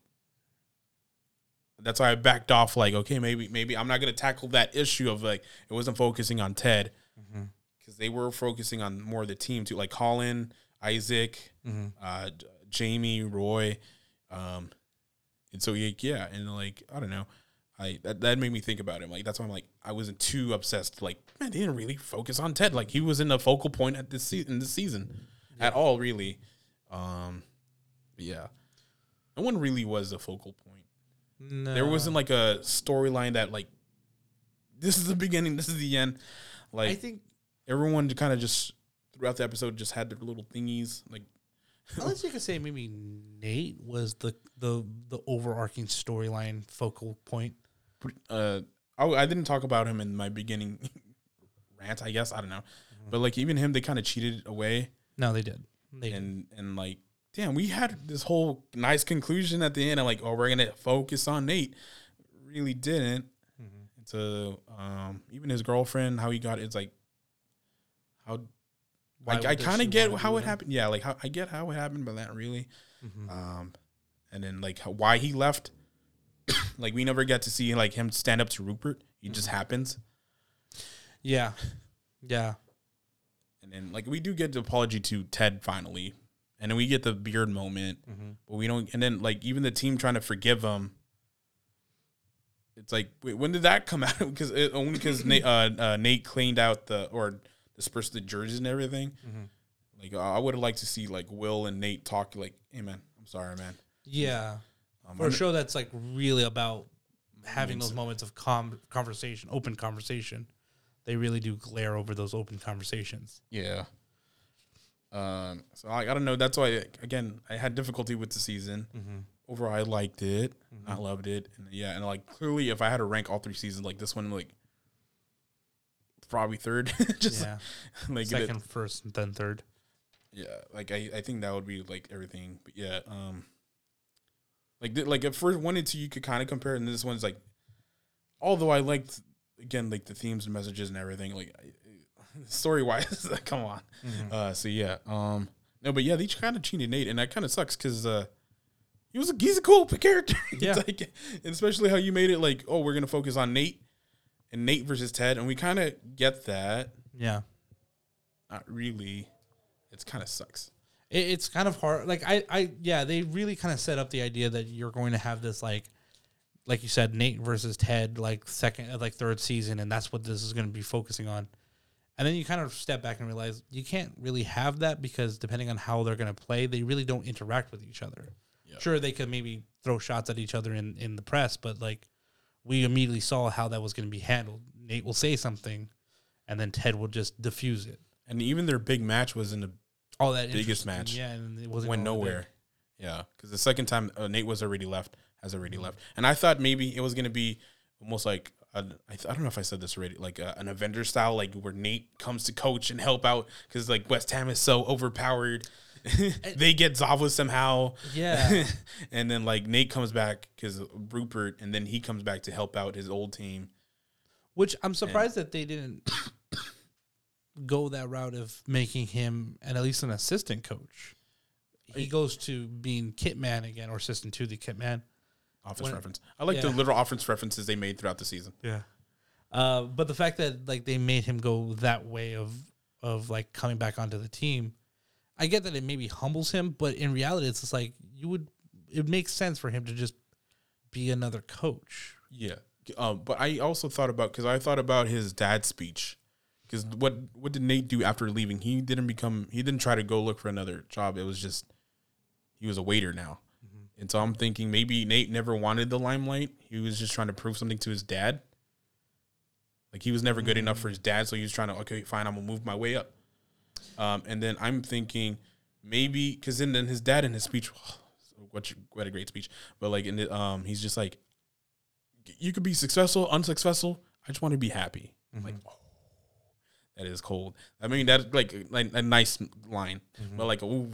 that's why I backed off. Like, okay, maybe I'm not going to tackle that issue of like, it wasn't focusing on Ted because they were focusing on more of the team too. Like Colin, Isaac, Jamie, Roy. And so, yeah. And like, I don't know. That made me think about it. Like, that's why I'm like, I wasn't too obsessed. Like, man, they didn't really focus on Ted. Like, he was in the focal point at this season at all, really. Yeah. No one really was the focal point. No. There wasn't like a storyline that like, this is the beginning, this is the end. Like, I think everyone kind of just throughout the episode just had their little thingies. Like, unless you could say maybe Nate was the overarching storyline focal point. I didn't talk about him in my beginning rant, I guess. I don't know, but like even him, they kind of cheated away. No, they did. And like, damn, we had this whole nice conclusion at the end. I'm like, oh, we're gonna focus on Nate. Really didn't. And so even his girlfriend, how he got it's like how. Like, I kind of get how it happened. Yeah, like I get how it happened, but not really. And then like why he left. Like we never get to see like him stand up to Rupert. It just happens. Yeah, yeah. And then like we do get the apology to Ted finally, and then we get the Beard moment, but we don't. And then like even the team trying to forgive him. It's like, wait, when did that come out? Because only because Nate cleaned out disperse the jerseys and everything. Like I would have liked to see like Will and Nate talk like, "Hey man, I'm sorry, man." Yeah, for a show that's like really about having those moments of conversation, open conversation. They really do glare over those open conversations. Yeah. So I don't know. That's why again I had difficulty with the season. Overall, I liked it. I loved it. And yeah, and like clearly, if I had to rank all three seasons, like this one, like. Probably third. Just like second, first, and then third. Yeah, like I think that would be like everything. But yeah, like at first 1 and 2 you could kind of compare, and this one's like, although I liked again like the themes and messages and everything, like story wise, come on. So yeah, no, but yeah, they kind of cheated Nate, and that kind of sucks because he's a cool character. Yeah, like, especially how you made it like, oh, we're gonna focus on Nate. And Nate versus Ted, and we kind of get that. Yeah. Not really. It kind of sucks. It's kind of hard. Like, they really kind of set up the idea that you're going to have this, like you said, Nate versus Ted, like, third season, and that's what this is going to be focusing on. And then you kind of step back and realize you can't really have that because depending on how they're going to play, they really don't interact with each other. Yep. Sure, they could maybe throw shots at each other in the press, but, like, we immediately saw how that was going to be handled. Nate will say something, and then Ted will just diffuse it. And even their big match was in the biggest match. Yeah, and it went nowhere. Yeah, because the second time Nate has already left. And I thought maybe it was going to be almost like, I don't know if I said this already, like an Avengers style, like where Nate comes to coach and help out because like West Ham is so overpowered. They get Zava somehow. Yeah. And then like Nate comes back because Rupert, and then he comes back to help out his old team. Which I'm surprised that they didn't go that route of making him at least an assistant coach. He goes to being kit man again, or assistant to the kit man. Reference. I like the literal office references they made throughout the season. Yeah. But the fact that like they made him go that way of like coming back onto the team, I get that it maybe humbles him, but in reality, it's just like it makes sense for him to just be another coach. Yeah. But I also thought about, because I thought about his dad's speech, because what did Nate do after leaving? He didn't try to go look for another job. It was just, he was a waiter now. Mm-hmm. And so I'm thinking maybe Nate never wanted the limelight. He was just trying to prove something to his dad. Like he was never good enough for his dad. So he was trying to, okay, fine, I'm going to move my way up. And then I'm thinking maybe because then his dad in his speech, what a great speech. But like in the, he's just like, you could be successful, unsuccessful. I just want to be happy. Mm-hmm. Like, oh, that is cold. I mean, that's like a nice line, mm-hmm. but like, ooh,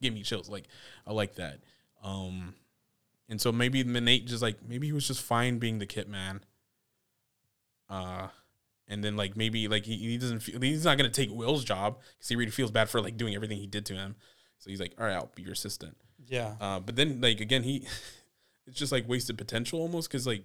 give me chills. Like, I like that. And so maybe Nate just like, maybe he was just fine being the kit man. And then like, maybe like he doesn't feel, he's not going to take Will's job because he really feels bad for like doing everything he did to him. So he's like, all right, I'll be your assistant. Yeah. But then like, again, it's just like wasted potential almost. Cause like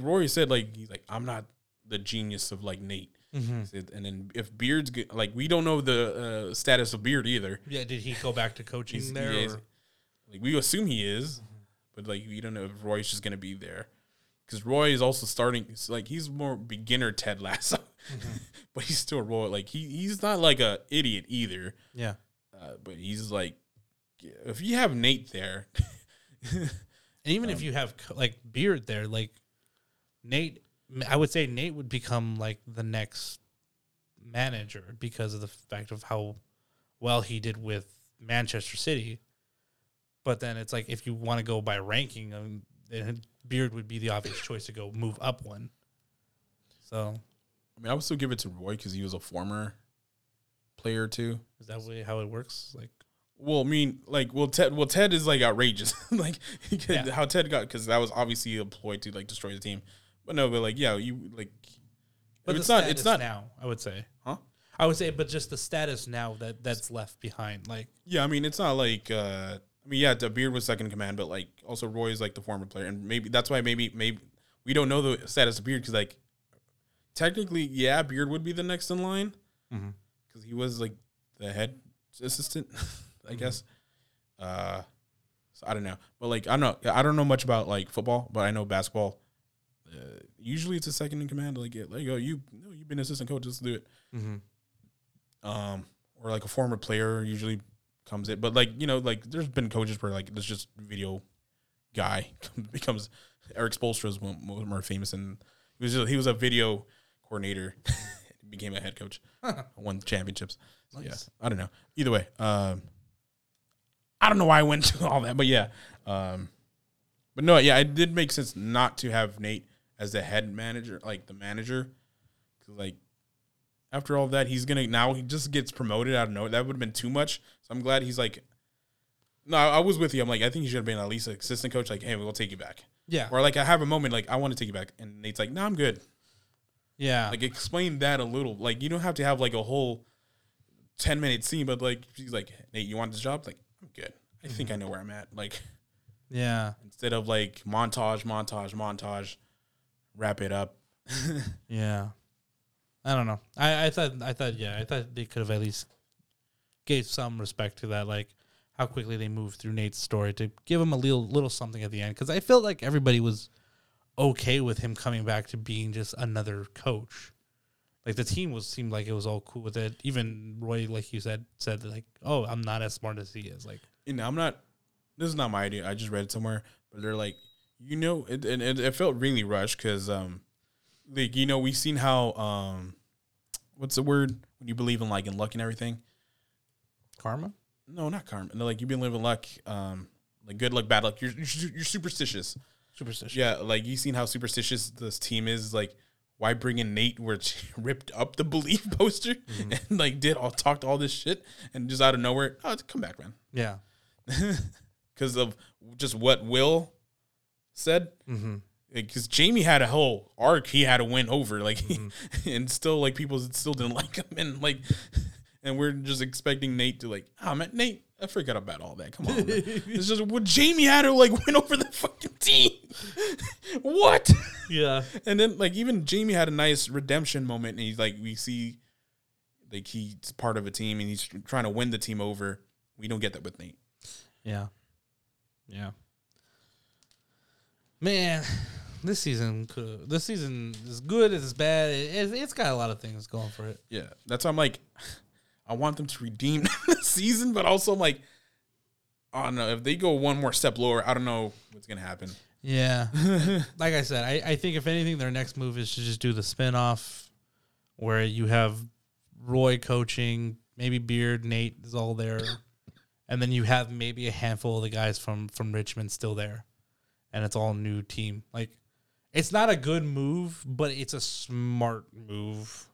Rory said, like, he's like, I'm not the genius of like Nate. Mm-hmm. And then if Beard's good, like, we don't know the status of Beard either. Yeah. Did he go back to coaching there? Yeah, like we assume he is, mm-hmm. but like, we don't know if Roy's just going to be there. Cause Roy is also starting, like he's more beginner Ted Lasso, mm-hmm. but he's still Roy. Like he's not like a idiot either. Yeah. But he's like, if you have Nate there, and even if you have like Beard there, like Nate, I would say Nate would become like the next manager because of the fact of how well he did with Manchester City. But then it's like, if you want to go by ranking, Beard would be the obvious choice to go move up one. So, I mean, I would still give it to Roy because he was a former player too. Is that really how it works? Like, well, I mean, like, Ted is like outrageous, like yeah. how Ted got, because that was obviously a ploy to like destroy the team. But no, but like, yeah, you like, but it's not now. I would say, huh? I would say, but just the status now that's left behind, like, yeah. I mean, it's not like, I mean, yeah, Beard was second in command, but like also Roy is like the former player, and maybe that's why maybe we don't know the status of Beard because like technically, yeah, Beard would be the next in line because mm-hmm. he was like the head assistant, I mm-hmm. guess. So I don't know, but like I don't know much about like football, but I know basketball. Usually it's a second in command. Like, yeah, there you go. You've been assistant coach. Just do it. Mm-hmm. Or like a former player usually comes in. But like, you know, like there's been coaches where like there's just video guy becomes Eric Spoelstra's more famous, and he was a video coordinator, became a head coach, won championships. So, nice. Yeah, I don't know. Either way, I don't know why I went to all that, but yeah. But no, yeah, it did make sense not to have Nate as the head manager, like the manager. Cause like after all that, he just gets promoted. I don't know. That would have been too much. So I'm glad he's like, no, I was with you. I'm like, I think he should have been at least an assistant coach. Like, hey, we'll take you back. Yeah. Or like I have a moment, like I want to take you back. And Nate's like, no, I'm good. Yeah. Like explain that a little. Like you don't have to have like a whole 10-minute scene, but like, she's like, Nate, you want this job? Like, I'm good. I think I know where I'm at. Like, yeah. Instead of like montage, wrap it up. Yeah. I don't know. I thought they could have at least gave some respect to that, like how quickly they moved through Nate's story to give him a little something at the end. Because I felt like everybody was okay with him coming back to being just another coach. Like the team seemed like it was all cool with it. Even Roy, like you said like, oh, I'm not as smart as he is. Like, you know, this is not my idea. I just read it somewhere, but they're like, you know, it felt really rushed because, like, you know, we've seen how, what's the word when you believe in like in luck and everything? Karma? No, not karma. No, like you've been living luck, like good luck, bad luck. You're superstitious. Superstitious. Yeah, like you've seen how superstitious this team is. Like, why bring in Nate where she ripped up the belief poster mm-hmm. and like talked all this shit and just out of nowhere? Oh, it's come back, man. Yeah. Because of just what Will said. Mm-hmm. Because Jamie had a whole arc he had to win over. Like, mm-hmm. and still, like, people still didn't like him. And, like, and we're just expecting Nate to, like, oh, man, Nate, I forgot about all that. Come on, man. It's just what Jamie had to, like, win over the fucking team. What? Yeah. And then, like, even Jamie had a nice redemption moment. And he's, like, we see, like, he's part of a team. And he's trying to win the team over. We don't get that with Nate. Yeah. Yeah, man, this season is good as bad. It's got a lot of things going for it. Yeah, that's why I'm like, I want them to redeem the season, but also I'm like, oh no, if they go one more step lower, I don't know what's gonna happen. Yeah, like I said, I think if anything, their next move is to just do the spinoff where you have Roy coaching, maybe Beard, Nate is all there. And then you have maybe a handful of the guys from Richmond still there. And it's all new team. Like, It's not a good move, but it's a smart move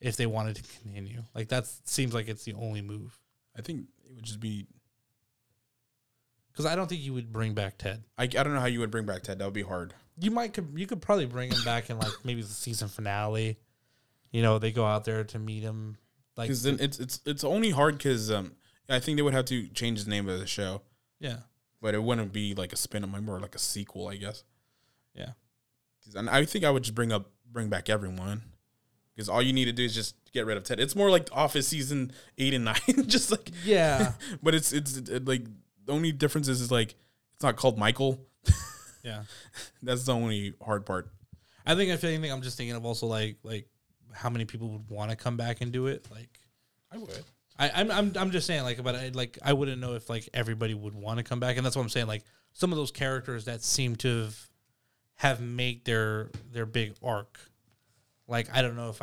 if they wanted to continue. Like, that seems like it's the only move. I think it would just be... Because I don't think you would bring back Ted. I don't know how you would bring back Ted. That would be hard. You could probably bring him back in, like, maybe the season finale. You know, they go out there to meet him. Like, then it's only hard because I think they would have to change the name of the show. Yeah. But it wouldn't be like a spin-off, more like a sequel, I guess. Yeah. And I think I would just bring back everyone. Because all you need to do is just get rid of Ted. It's more like Office season 8 and 9, just like yeah. But it's like the only difference is like it's not called Michael. Yeah, that's the only hard part. I think if anything, I'm just thinking of also like how many people would want to come back and do it. Like I would. I'm just saying I wouldn't know if like everybody would want to come back, and that's what I'm saying. Like some of those characters that seem to have made their big arc. Like, I don't know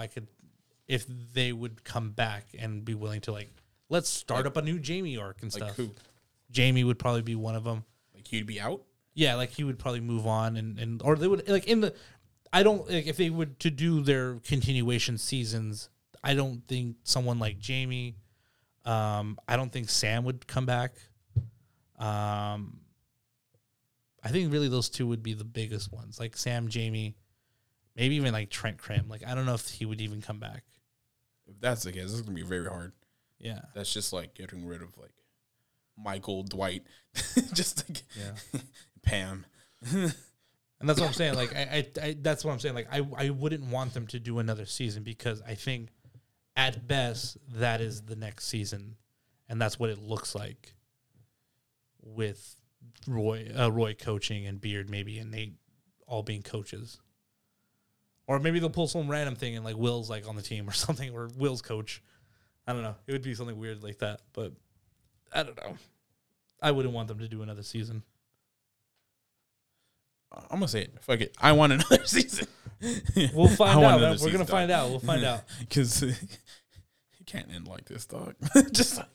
if they would come back and be willing to, like, let's start up a new Jamie arc and stuff. Who? Jamie would probably be one of them. Like, he'd be out? Yeah, like, he would probably move on and or they would, like, in the, I don't, like, if they would to do their continuation seasons, I don't think someone like Jamie, I don't think Sam would come back. I think really those two would be the biggest ones. Like, Sam, Jamie... Maybe even like Trent Crimm. Like, I don't know if he would even come back. If that's the case, this is going to be very hard. Yeah. That's just like getting rid of like Michael, Dwight, just like yeah. Pam. And that's what I'm saying. Like, I that's what I'm saying. Like, I wouldn't want them to do another season because I think at best that is the next season. And that's what it looks like with Roy coaching and Beard maybe and Nate all being coaches. Or maybe they'll pull some random thing and like Will's like on the team or something, or Will's coach. I don't know. It would be something weird like that, but I don't know. I wouldn't want them to do another season. I'm gonna say it. Fuck it. I want another season. We'll find out. We're gonna find out. We'll find out. Because it can't end like this, dog. Just. Like.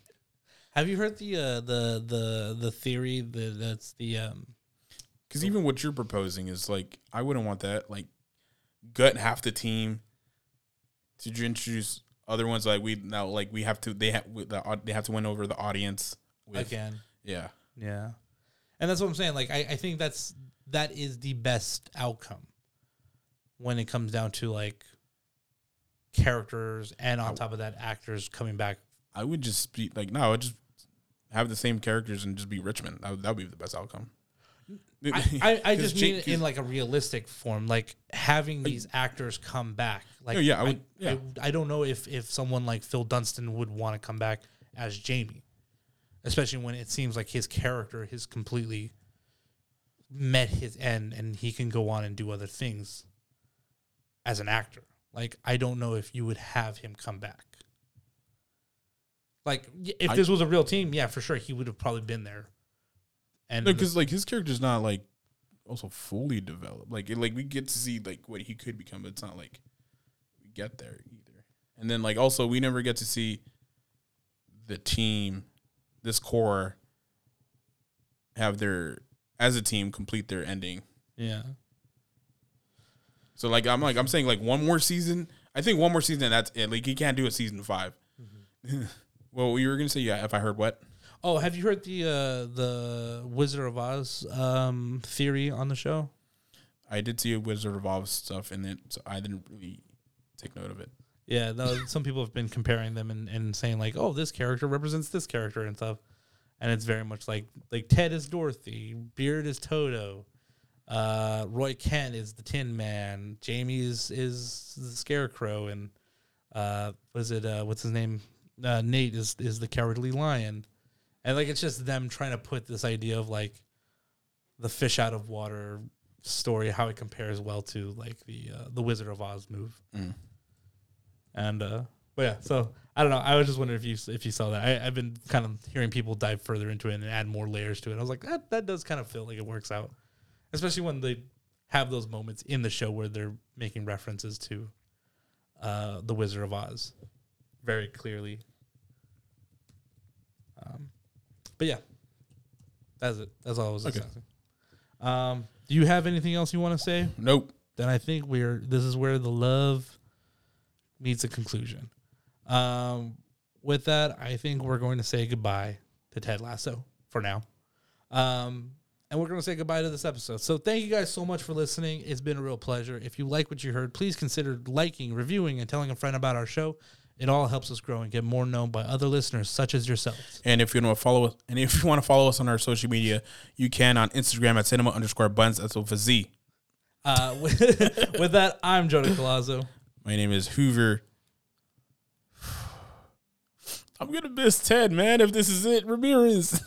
Have you heard the theory that's the? Because even what you're proposing is like I wouldn't want that like. Gut half the team to introduce other ones like we now like we have to they have to win over the audience with, again yeah and that's what I'm saying like I think that is the best outcome when it comes down to like characters and on top of that actors coming back. I would just be like no I would just have the same characters and just be Richmond. That would be the best outcome. I just mean it in like a realistic form, like having these actors come back. Like, yeah, I would. Yeah. I don't know if someone like Phil Dunstan would want to come back as Jamie, especially when it seems like his character has completely met his end and he can go on and do other things as an actor. Like, I don't know if you would have him come back. Like, if this was a real team, yeah, for sure, he would have probably been there. And no, because like his character's not like also fully developed. Like we get to see like what he could become, but it's not like we get there either. And then like also we never get to see the team, this core, have their as a team complete their ending. Yeah. So I'm saying like one more season. I think one more season and that's it. Like he can't do a season 5. Mm-hmm. Well, you were gonna say yeah. If I heard what. Oh, have you heard the Wizard of Oz theory on the show? I did see a Wizard of Oz stuff, and then so I didn't really take note of it. Yeah, some people have been comparing them and saying like, "Oh, this character represents this character" and stuff, and it's very much like Ted is Dorothy, Beard is Toto, Roy Kent is the Tin Man, Jamie is the Scarecrow, and what's his name? Nate is the Cowardly Lion. And, like, it's just them trying to put this idea of, like, the fish out of water story, how it compares well to, like, the Wizard of Oz move. Mm. And, but, yeah, so, I don't know. I was just wondering if you saw that. I've been kind of hearing people dive further into it and add more layers to it. I was like, that does kind of feel like it works out, especially when they have those moments in the show where they're making references to the Wizard of Oz very clearly. But yeah, that's it. That's all I was discussing. Do you have anything else you want to say? Nope. Then I think this is where the love meets a conclusion. With that, I think we're going to say goodbye to Ted Lasso for now. And we're going to say goodbye to this episode. So thank you guys so much for listening. It's been a real pleasure. If you like what you heard, please consider liking, reviewing, and telling a friend about our show. It all helps us grow and get more known by other listeners such as yourselves. And if you want to follow us on our social media, you can on Instagram at cinema_buns. That's with a Z. With that, I'm Jonah Colazzo. My name is Hoover. I'm going to miss Ted, man, if this is it. Ramirez.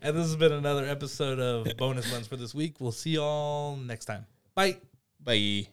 And this has been another episode of Bonus Buns for this week. We'll see y'all next time. Bye. Bye.